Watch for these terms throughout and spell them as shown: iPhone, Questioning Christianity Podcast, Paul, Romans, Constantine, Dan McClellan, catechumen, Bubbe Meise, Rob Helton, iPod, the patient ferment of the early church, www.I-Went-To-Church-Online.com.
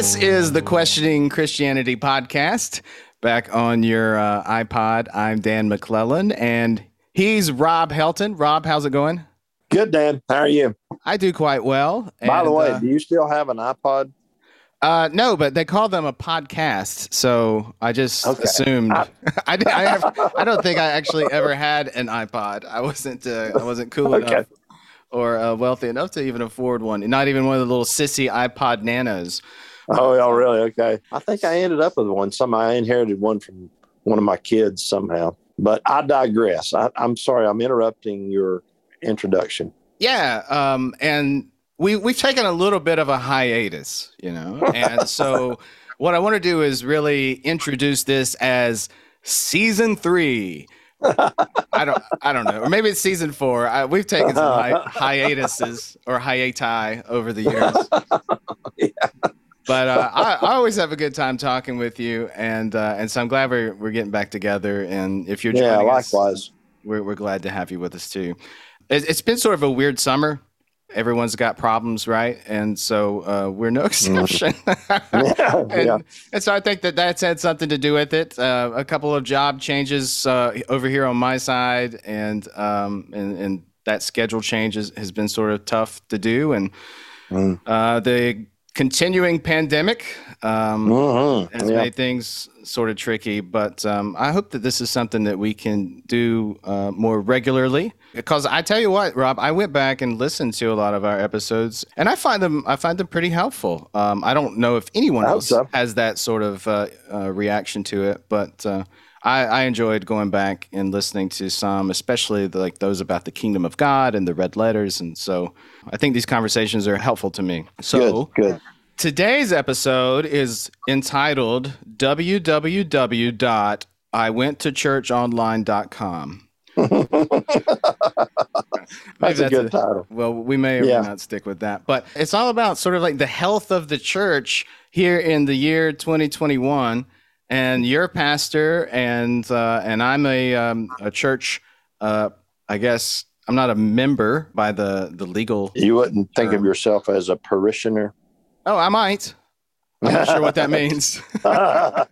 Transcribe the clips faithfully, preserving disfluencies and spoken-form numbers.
This is the Questioning Christianity Podcast. Back on your uh, iPod, I'm Dan McClellan, and he's Rob Helton. Rob, how's it going? Good, Dan. How are you? I do quite well. By and, the way, uh, do you still have an iPod? Uh, no, but they call them a podcast, so I just okay. assumed. I I, I, have, I don't think I actually ever had an iPod. I wasn't. Uh, I wasn't cool okay. enough or uh, wealthy enough to even afford one. Not even one of the little sissy iPod Nanos. Oh, yeah, really? Okay. I think I ended up with one. Some I inherited one from one of my kids somehow. But I digress. I, I'm sorry. I'm interrupting your introduction. Yeah, um, and we we've taken a little bit of a hiatus, you know. And so, what I want to do is really introduce this as season three. I don't, I don't know, or maybe it's season four. I, we've taken some hi- hiatuses or hiati over the years. yeah. But uh, I, I always have a good time talking with you, and uh, and so I'm glad we're we're getting back together. And if you're joining yeah, likewise, us, we're we're glad to have you with us too. It, it's been sort of a weird summer. Everyone's got problems, right? And so uh, we're no exception. yeah, and, yeah. and so I think that that's had something to do with it. Uh, a couple of job changes uh, over here on my side, and um and and that schedule change is, has been sort of tough to do, and mm. uh, the. Continuing pandemic um, uh-huh. has yeah. made things sort of tricky, but um, I hope that this is something that we can do uh, more regularly. Because I tell you what, Rob, I went back and listened to a lot of our episodes, and I find them I find them pretty helpful. Um, I don't know if anyone else so. has that sort of uh, uh, reaction to it, but uh, I, I enjoyed going back and listening to some, especially the, like those about the kingdom of God and the red letters, and so I think these conversations are helpful to me. So good, good. Today's episode is entitled w w w dot i went to church online dot com. That's, that's a good a, title. Well, we may or yeah. may not stick with that, but it's all about sort of like the health of the church here in the year twenty twenty-one. And you're a pastor, and uh, and I'm a um, a church. Uh, I guess I'm not a member by the the legal. You wouldn't term. Think of yourself as a parishioner. Oh, I might. I'm not sure what that means. uh,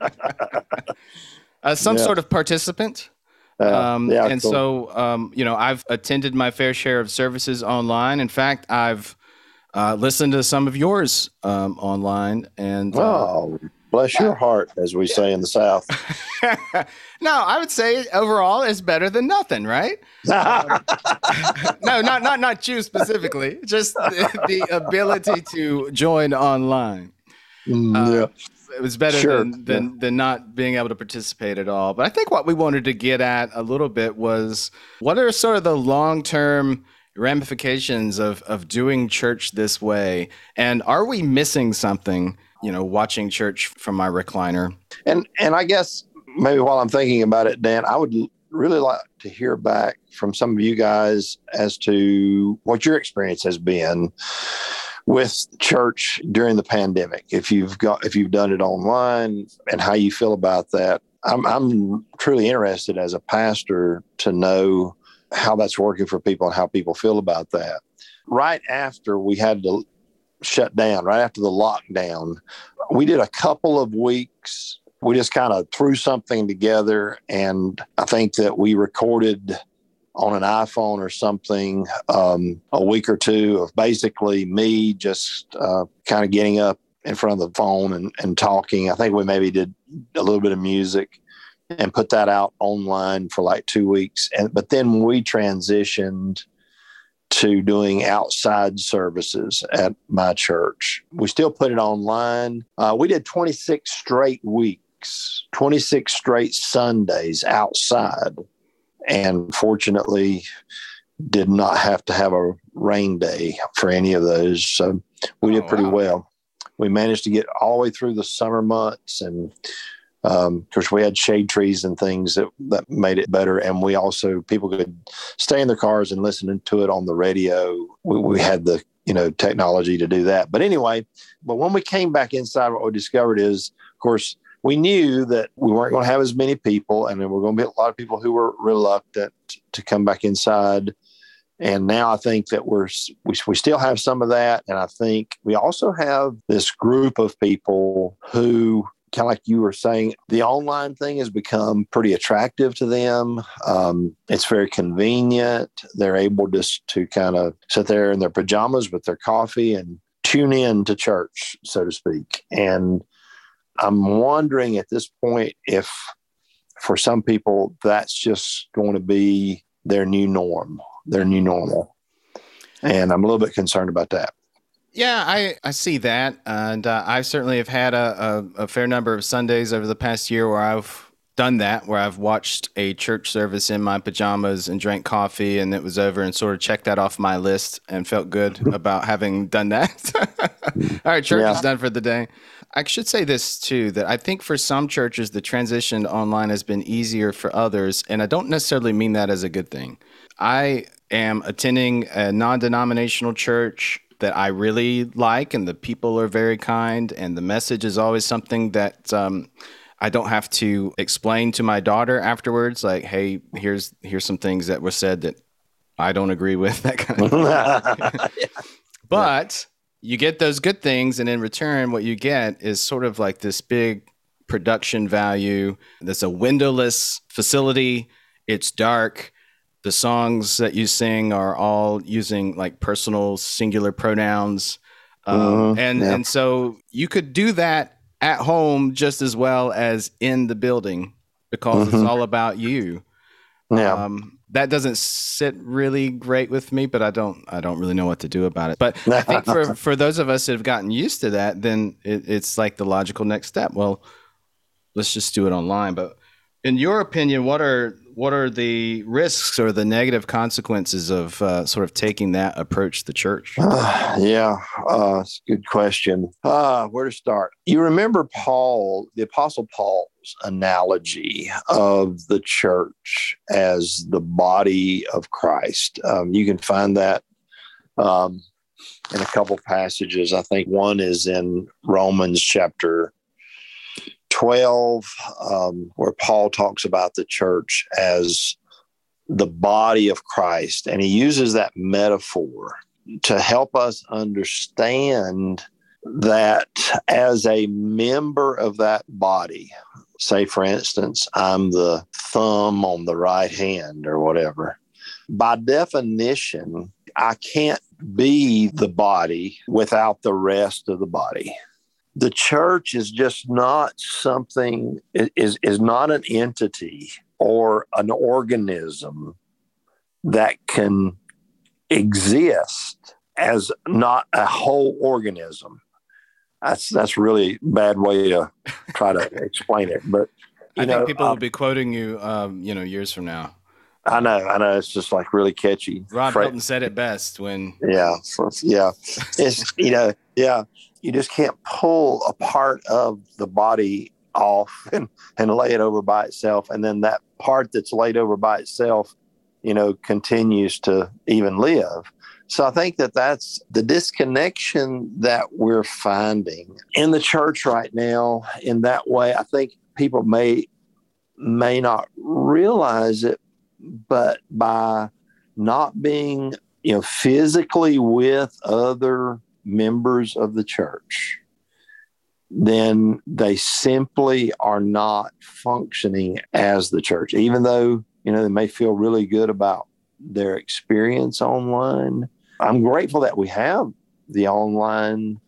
some yeah. sort of participant. Uh, um, yeah, and cool. so um, you know, I've attended my fair share of services online. In fact, I've uh, listened to some of yours um, online, and oh. Uh, Bless your heart, as we say in the South. No, I would say overall it's better than nothing, right? um, no, not not not you specifically, just the, the ability to join online. Mm, um, yeah. It was better sure. than than, yeah. than not being able to participate at all. But I think what we wanted to get at a little bit was what are sort of the long-term ramifications of of doing church this way, and are we missing something? You know, watching church from my recliner. And and I guess maybe while I'm thinking about it, Dan, I would really like to hear back from some of you guys as to what your experience has been with church during the pandemic. If you've got if you've done it online and how you feel about that. I'm I'm truly interested as a pastor to know how that's working for people and how people feel about that. Right after we had to shut down, right after the lockdown, we did a couple of weeks. We just kind of threw something together, and I think that we recorded on an iPhone or something um, a week or two of basically me just uh, kind of getting up in front of the phone and, and talking. I think we maybe did a little bit of music and put that out online for like two weeks, and but then we transitioned to doing outside services at my church. We still put it online. Uh, we did twenty-six straight weeks, twenty-six straight Sundays outside, and fortunately did not have to have a rain day for any of those. So we did oh, pretty wow. well. We managed to get all the way through the summer months, and Um, of course, we had shade trees and things that, that made it better. And we also, people could stay in their cars and listen to it on the radio. We, we had the, you know, technology to do that. But anyway, but when we came back inside, what we discovered is, of course, we knew that we weren't going to have as many people, and there were going to be a lot of people who were reluctant to come back inside. And now I think that we're we, we still have some of that. And I think we also have this group of people who, kind of like you were saying, the online thing has become pretty attractive to them. Um, it's very convenient. They're able just to kind of sit there in their pajamas with their coffee and tune in to church, so to speak. And I'm wondering at this point if, for some people, that's just going to be their new norm, their new normal. And I'm a little bit concerned about that. Yeah, I, I see that. And uh, I certainly have had a, a, a fair number of Sundays over the past year where I've done that, where I've watched a church service in my pajamas and drank coffee and it was over and sort of checked that off my list and felt good about having done that. All right, church yeah. is done for the day. I should say this too, that I think for some churches, the transition to online has been easier for others. And I don't necessarily mean that as a good thing. I am attending a non-denominational church that I really like, and the people are very kind, and the message is always something that um, I don't have to explain to my daughter afterwards, like, hey, here's here's some things that were said that I don't agree with, that kind of thing. But you get those good things, and in return, what you get is sort of like this big production value that's a windowless facility, it's dark. The songs that you sing are all using like personal singular pronouns. Um, uh, and, yeah. and so you could do that at home just as well as in the building because mm-hmm. it's all about you. Yeah. Um, that doesn't sit really great with me, but I don't, I don't really know what to do about it. But I think for, for those of us that have gotten used to that, then it, it's like the logical next step. Well, let's just do it online. But in your opinion, what are what are the risks or the negative consequences of uh, sort of taking that approach to the church? Uh, yeah, uh, it's a good question. Uh, where to start? You remember Paul, the Apostle Paul's analogy of the church as the body of Christ. Um, you can find that um, in a couple passages. I think one is in Romans chapter twelve, um, where Paul talks about the church as the body of Christ. And he uses that metaphor to help us understand that as a member of that body, say, for instance, I'm the thumb on the right hand or whatever, by definition, I can't be the body without the rest of the body. The church is just not something, is, is not an entity or an organism that can exist as not a whole organism. That's that's really a bad way to try to explain it. But you I know, think people um, will be quoting you, um, you know, years from now. I know, I know. It's just like really catchy. Rob Helton said it best when. Yeah, yeah. It's you know, yeah. You just can't pull a part of the body off and, and lay it over by itself. And then that part that's laid over by itself, you know, continues to even live. So I think that that's the disconnection that we're finding in the church right now. In that way, I think people may may not realize it, but by not being, you know, physically with other members of the church, then they simply are not functioning as the church, even though, you know, they may feel really good about their experience online. I'm grateful that we have the online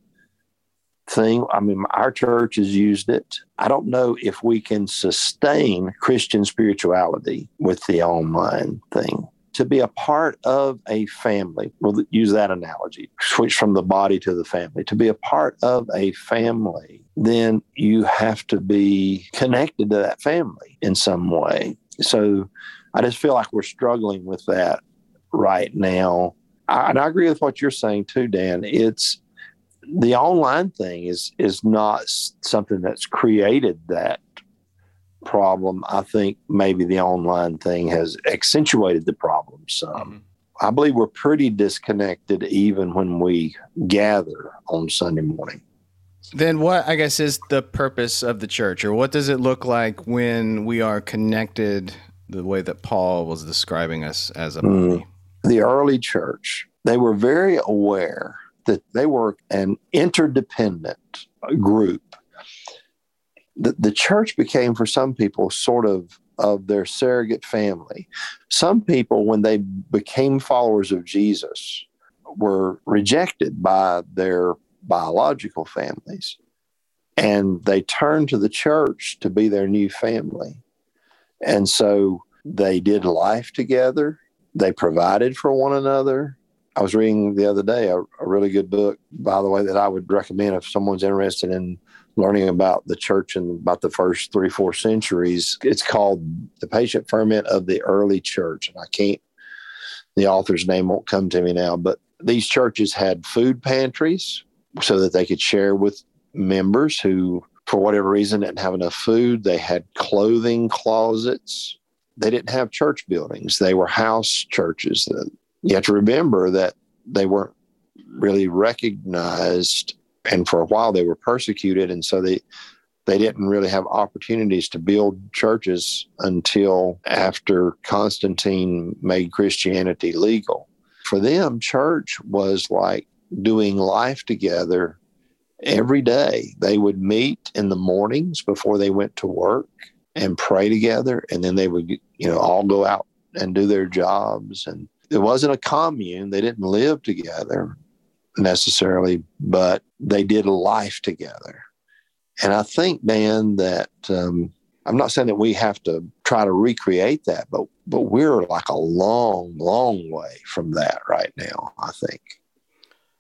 thing. I mean, our church has used it. I don't know if we can sustain Christian spirituality with the online thing. To be a part of a family, we'll use that analogy, switch from the body to the family. To be a part of a family, then you have to be connected to that family in some way. So I just feel like we're struggling with that right now. I, and I agree with what you're saying too, Dan. It's the online thing is is not something that's created that problem. I think maybe the online thing has accentuated the problem some. Mm-hmm. I believe we're pretty disconnected even when we gather on Sunday morning. Then what, I guess, is the purpose of the church, or what does it look like when we are connected the way that Paul was describing us as a body? Mm-hmm. the early church, they were very aware that they were an interdependent group. The, the church became, for some people, sort of of their surrogate family. Some people, when they became followers of Jesus, were rejected by their biological families, and they turned to the church to be their new family. And so they did life together. They provided for one another. I was reading the other day a, a really good book, by the way, that I would recommend if someone's interested in learning about the church in about the first three, four centuries. It's called The Patient Ferment of the Early Church. And I can't, the author's name won't come to me now, but these churches had food pantries so that they could share with members who, for whatever reason, didn't have enough food. They had clothing closets. They didn't have church buildings. They were house churches. You have to remember that they weren't really recognized, and for a while they were persecuted, and so they they didn't really have opportunities to build churches until after Constantine made Christianity legal. For them, church was like doing life together every day. They would meet in the mornings before they went to work and pray together, and then they would, you know, all go out and do their jobs. And it wasn't a commune. They didn't live together necessarily, but they did life together. And I think, Dan, that um, I'm not saying that we have to try to recreate that, but but we're like a long, long way from that right now, I think.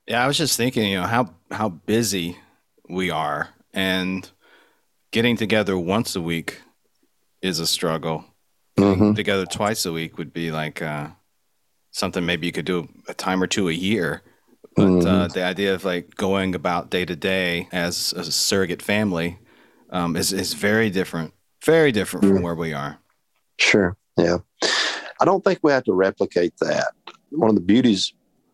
Yeah, I was just thinking, you know, how how busy we are, and getting together once a week is a struggle. Mm-hmm. Getting together twice a week would be like uh, something maybe you could do a time or two a year. But mm-hmm. uh, the idea of like going about day to day as a surrogate family um, is, is very different, very different mm-hmm. from where we are. Sure. Yeah. I don't think we have to replicate that. One of the beauties,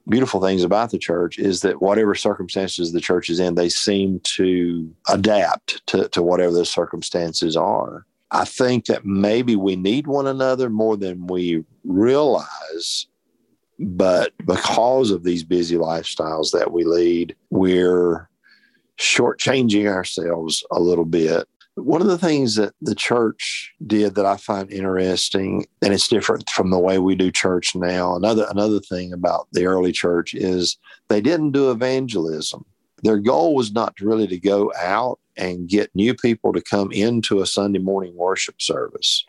beautiful things about the church is that whatever circumstances the church is in, they seem to adapt to, to whatever those circumstances are. I think that maybe we need one another more than we realize. But because of these busy lifestyles that we lead, we're shortchanging ourselves a little bit. One of the things that the church did that I find interesting, and it's different from the way we do church now, another another thing about the early church is they didn't do evangelism. Their goal was not really to go out and get new people to come into a Sunday morning worship service.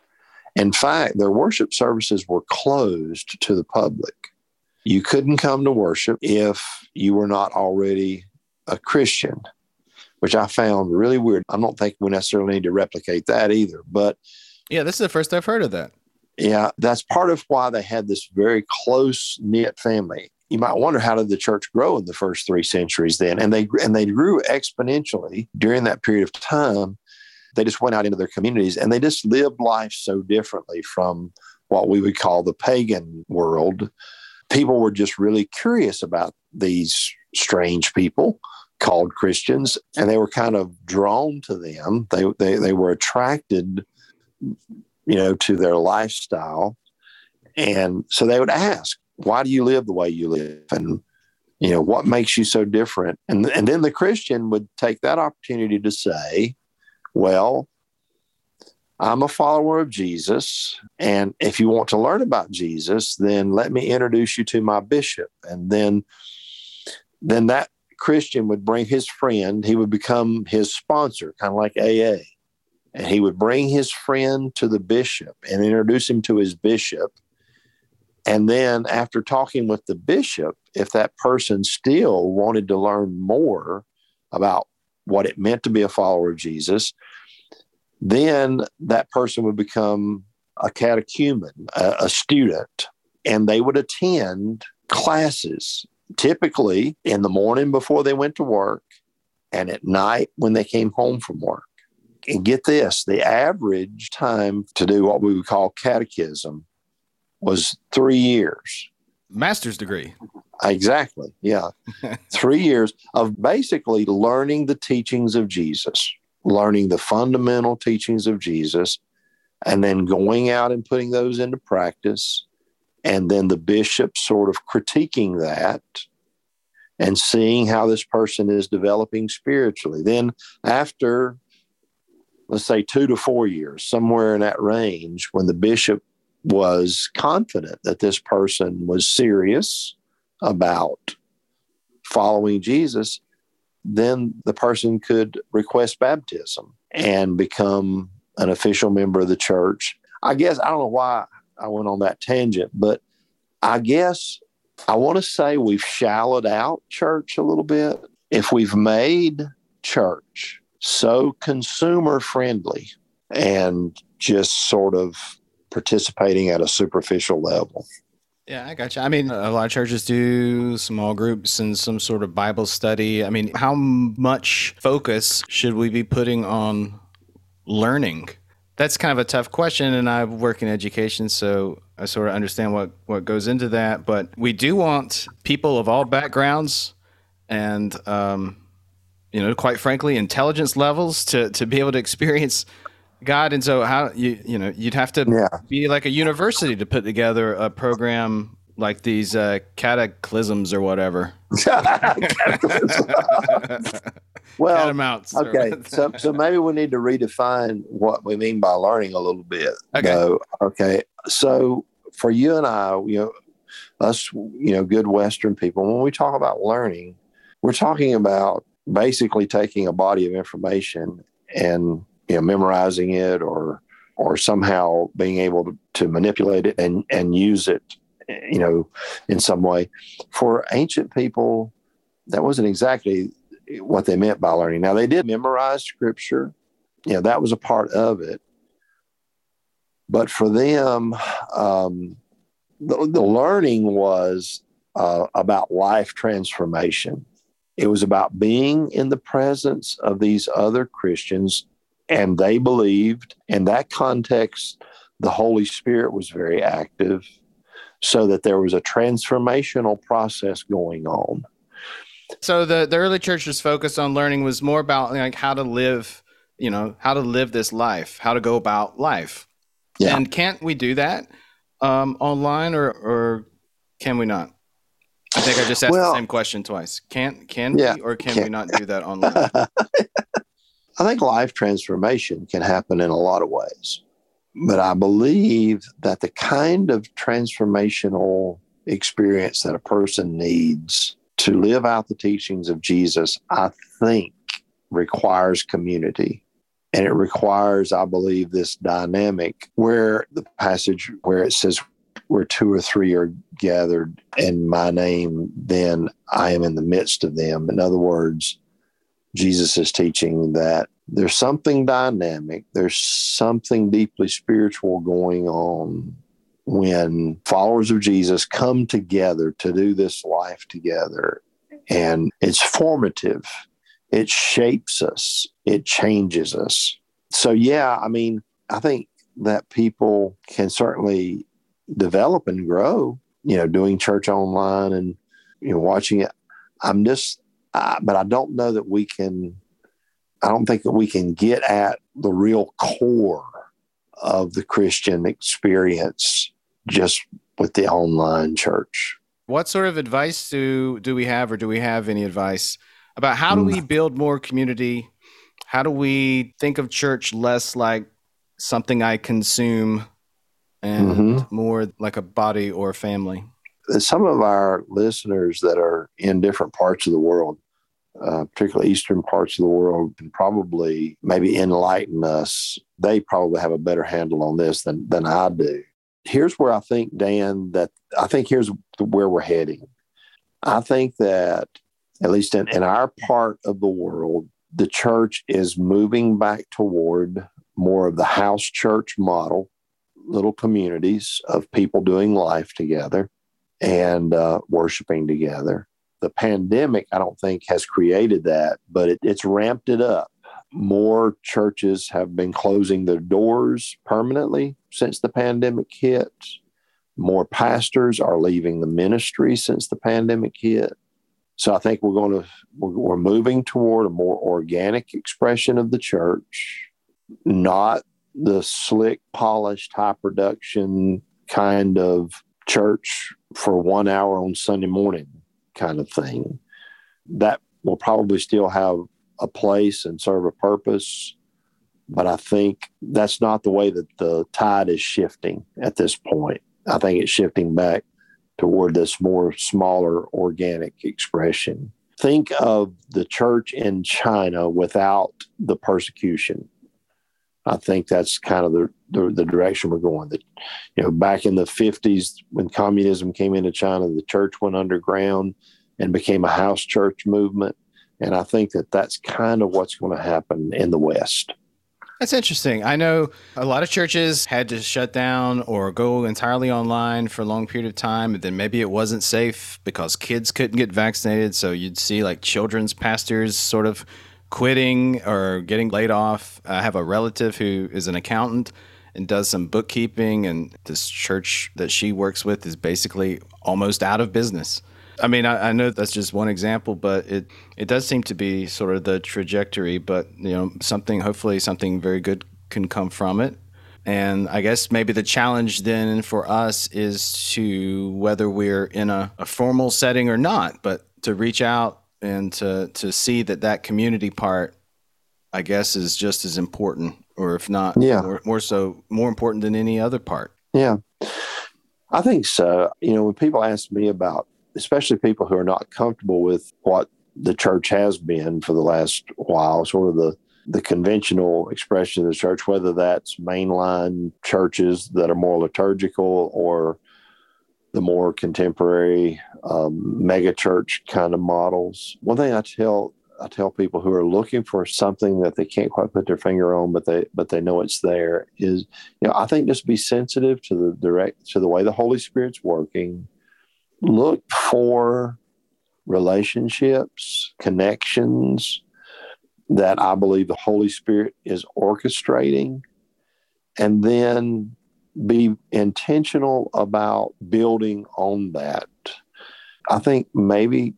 In fact, their worship services were closed to the public. You couldn't come to worship if you were not already a Christian, which I found really weird. I don't think we necessarily need to replicate that either. But yeah, this is the first I've heard of that. Yeah, that's part of why they had this very close-knit family. You might wonder, how did the church grow in the first three centuries then? And they and they grew exponentially during that period of time. They just went out into their communities, and they just lived life so differently from what we would call the pagan world. People were just really curious about these strange people called Christians, and they were kind of drawn to them. They they, they were attracted, you know, to their lifestyle. And so they would ask, why do you live the way you live? And, you know, what makes you so different? And, and then the Christian would take that opportunity to say, well, I'm a follower of Jesus, and if you want to learn about Jesus, then let me introduce you to my bishop. And then, then that Christian would bring his friend. He would become his sponsor, kind of like A A. And he would bring his friend to the bishop and introduce him to his bishop. And then after talking with the bishop, if that person still wanted to learn more about what it meant to be a follower of Jesus, then that person would become a catechumen, a, a student, and they would attend classes, typically in the morning before they went to work and at night when they came home from work. And get this, the average time to do what we would call catechism was three years. Master's degree. Exactly. Yeah. Three years of basically learning the teachings of Jesus, learning the fundamental teachings of Jesus, and then going out and putting those into practice and then the bishop sort of critiquing that and seeing how this person is developing spiritually. Then after, let's say, two to four years, somewhere in that range, when the bishop was confident that this person was serious about following Jesus, then the person could request baptism and become an official member of the church. I guess, I don't know why I went on that tangent, but I guess I want to say we've shallowed out church a little bit. If we've made church so consumer friendly and just sort of participating at a superficial level. Yeah, I got you. I mean, a lot of churches do small groups and some sort of Bible study. I mean, how much focus should we be putting on learning? That's kind of a tough question, and I work in education, so I sort of understand what, what goes into that. But we do want people of all backgrounds and, um, you know, quite frankly, intelligence levels to, to be able to experience God. And so how you you know you'd have to yeah. be like a university to put together a program like these uh, cataclysms or whatever. Well, okay, so so maybe we need to redefine what we mean by learning a little bit. Okay, though. okay. So for you and I, you know, us, you know, good Western people, when we talk about learning, we're talking about basically taking a body of information and, you know, memorizing it or or somehow being able to, to manipulate it and, and use it, you know, in some way. For ancient people, that wasn't exactly what they meant by learning. Now, they did memorize scripture. You know, that was a part of it. But for them, um, the, the learning was uh, about life transformation. It was about being in the presence of these other Christians. And they believed, in that context, the Holy Spirit was very active, so that there was a transformational process going on. So the, the early church's focus on learning was more about like how to live, you know, how to live this life, how to go about life. Yeah. And can't we do that um, online, or, or can we not? I think I just asked well, the same question twice. Can't can yeah, we or can, can we not do that online? I think life transformation can happen in a lot of ways, but I believe that the kind of transformational experience that a person needs to live out the teachings of Jesus, I think, requires community. And it requires, I believe, this dynamic where the passage where it says, where two or three are gathered in my name, then I am in the midst of them. In other words, Jesus is teaching that there's something dynamic, there's something deeply spiritual going on when followers of Jesus come together to do this life together. And it's formative. It shapes us. It changes us. So, yeah, I mean, I think that people can certainly develop and grow, you know, doing church online and, you know, watching it. I'm just... Uh, but I don't know that we can, I don't think that we can get at the real core of the Christian experience just with the online church. What sort of advice do, do we have, or do we have any advice about how do we build more community? How do we think of church less like something I consume and mm-hmm. more like a body or a family? Some of our listeners that are in different parts of the world, Uh, particularly eastern parts of the world, can probably maybe enlighten us. They probably have a better handle on this than, than I do. Here's where I think, Dan, that I think here's where we're heading. I think that, at least in, in our part of the world, the church is moving back toward more of the house church model, little communities of people doing life together and uh, worshiping together. The pandemic, I don't think, has created that, but it, it's ramped it up. More churches have been closing their doors permanently since the pandemic hit. More pastors are leaving the ministry since the pandemic hit. So I think we're going to we're moving toward a more organic expression of the church, not the slick, polished, high production kind of church for one hour on Sunday morning kind of thing, that will probably still have a place and serve a purpose. But I think that's not the way that the tide is shifting at this point. I think it's shifting back toward this more smaller organic expression. Think of the church in China without the persecution. I think that's kind of the, the, the direction we're going. That, you know, back in the fifties, when communism came into China, the church went underground and became a house church movement. And I think that that's kind of what's going to happen in the West. That's interesting. I know a lot of churches had to shut down or go entirely online for a long period of time, and then maybe it wasn't safe because kids couldn't get vaccinated. So you'd see like children's pastors sort of quitting or getting laid off. I have a relative who is an accountant and does some bookkeeping, and this church that she works with is basically almost out of business. I mean, I, I know that's just one example, but it, it does seem to be sort of the trajectory, but, you know, something, hopefully something very good can come from it. And I guess maybe the challenge then for us is to, whether we're in a, a formal setting or not, but to reach out and to, to see that that community part, I guess, is just as important, or if not, yeah. more, more so, more important than any other part. Yeah, I think so. You know, when people ask me about, especially people who are not comfortable with what the church has been for the last while, sort of the, the conventional expression of the church, whether that's mainline churches that are more liturgical or the more contemporary um, mega church kind of models. One thing I tell I tell people who are looking for something that they can't quite put their finger on, but they but they know it's there, is, you know, I think just be sensitive to the direct to the way the Holy Spirit's working. Look for relationships, connections that I believe the Holy Spirit is orchestrating, and then be intentional about building on that. I think maybe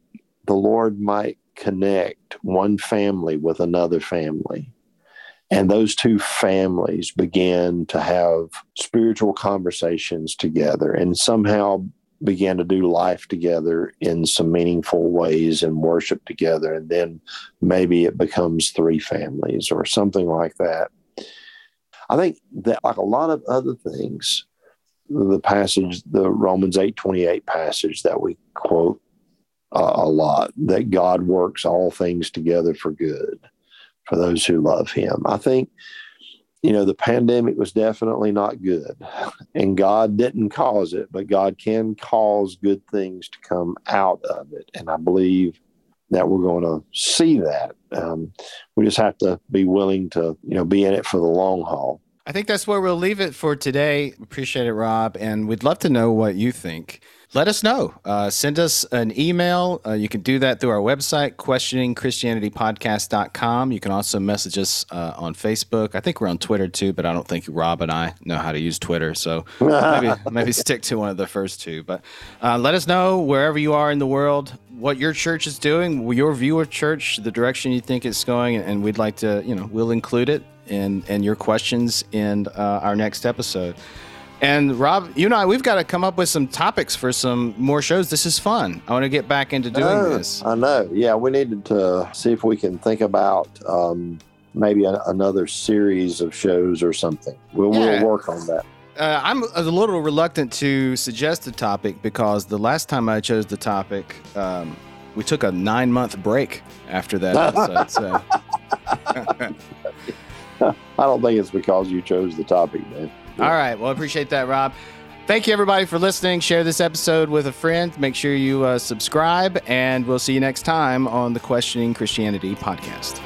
the Lord might connect one family with another family, and those two families begin to have spiritual conversations together and somehow began to do life together in some meaningful ways and worship together. And then maybe it becomes three families or something like that. I think that, like a lot of other things, the passage, the Romans eight twenty-eight passage that we quote uh, a lot, that God works all things together for good for those who love him. I think, you know, the pandemic was definitely not good, and God didn't cause it, but God can cause good things to come out of it. And I believe that we're going to see that. Um, we just have to be willing to, you know, be in it for the long haul. I think that's where we'll leave it for today. Appreciate it, Rob. And we'd love to know what you think. Let us know. Uh, send us an email. Uh, you can do that through our website, questioning christianity podcast dot com. You can also message us uh, on Facebook. I think we're on Twitter too, but I don't think Rob and I know how to use Twitter. So maybe maybe stick to one of the first two. But uh, let us know wherever you are in the world, what your church is doing, your view of church, the direction you think it's going. And we'd like to, you know, we'll include it and in, in your questions in uh, our next episode. And Rob, you and I, we've got to come up with some topics for some more shows. This is fun. I want to get back into doing oh, this. I know. Yeah, we needed to see if we can think about um, maybe a, another series of shows or something. We'll, yeah. we'll work on that. Uh, I'm a little reluctant to suggest a topic because the last time I chose the topic, um, we took a nine-month break after that episode. So. I don't think it's because you chose the topic, man. All right. Well, I appreciate that, Rob. Thank you, everybody, for listening. Share this episode with a friend. Make sure you uh, subscribe, and we'll see you next time on the Questioning Christianity Podcast.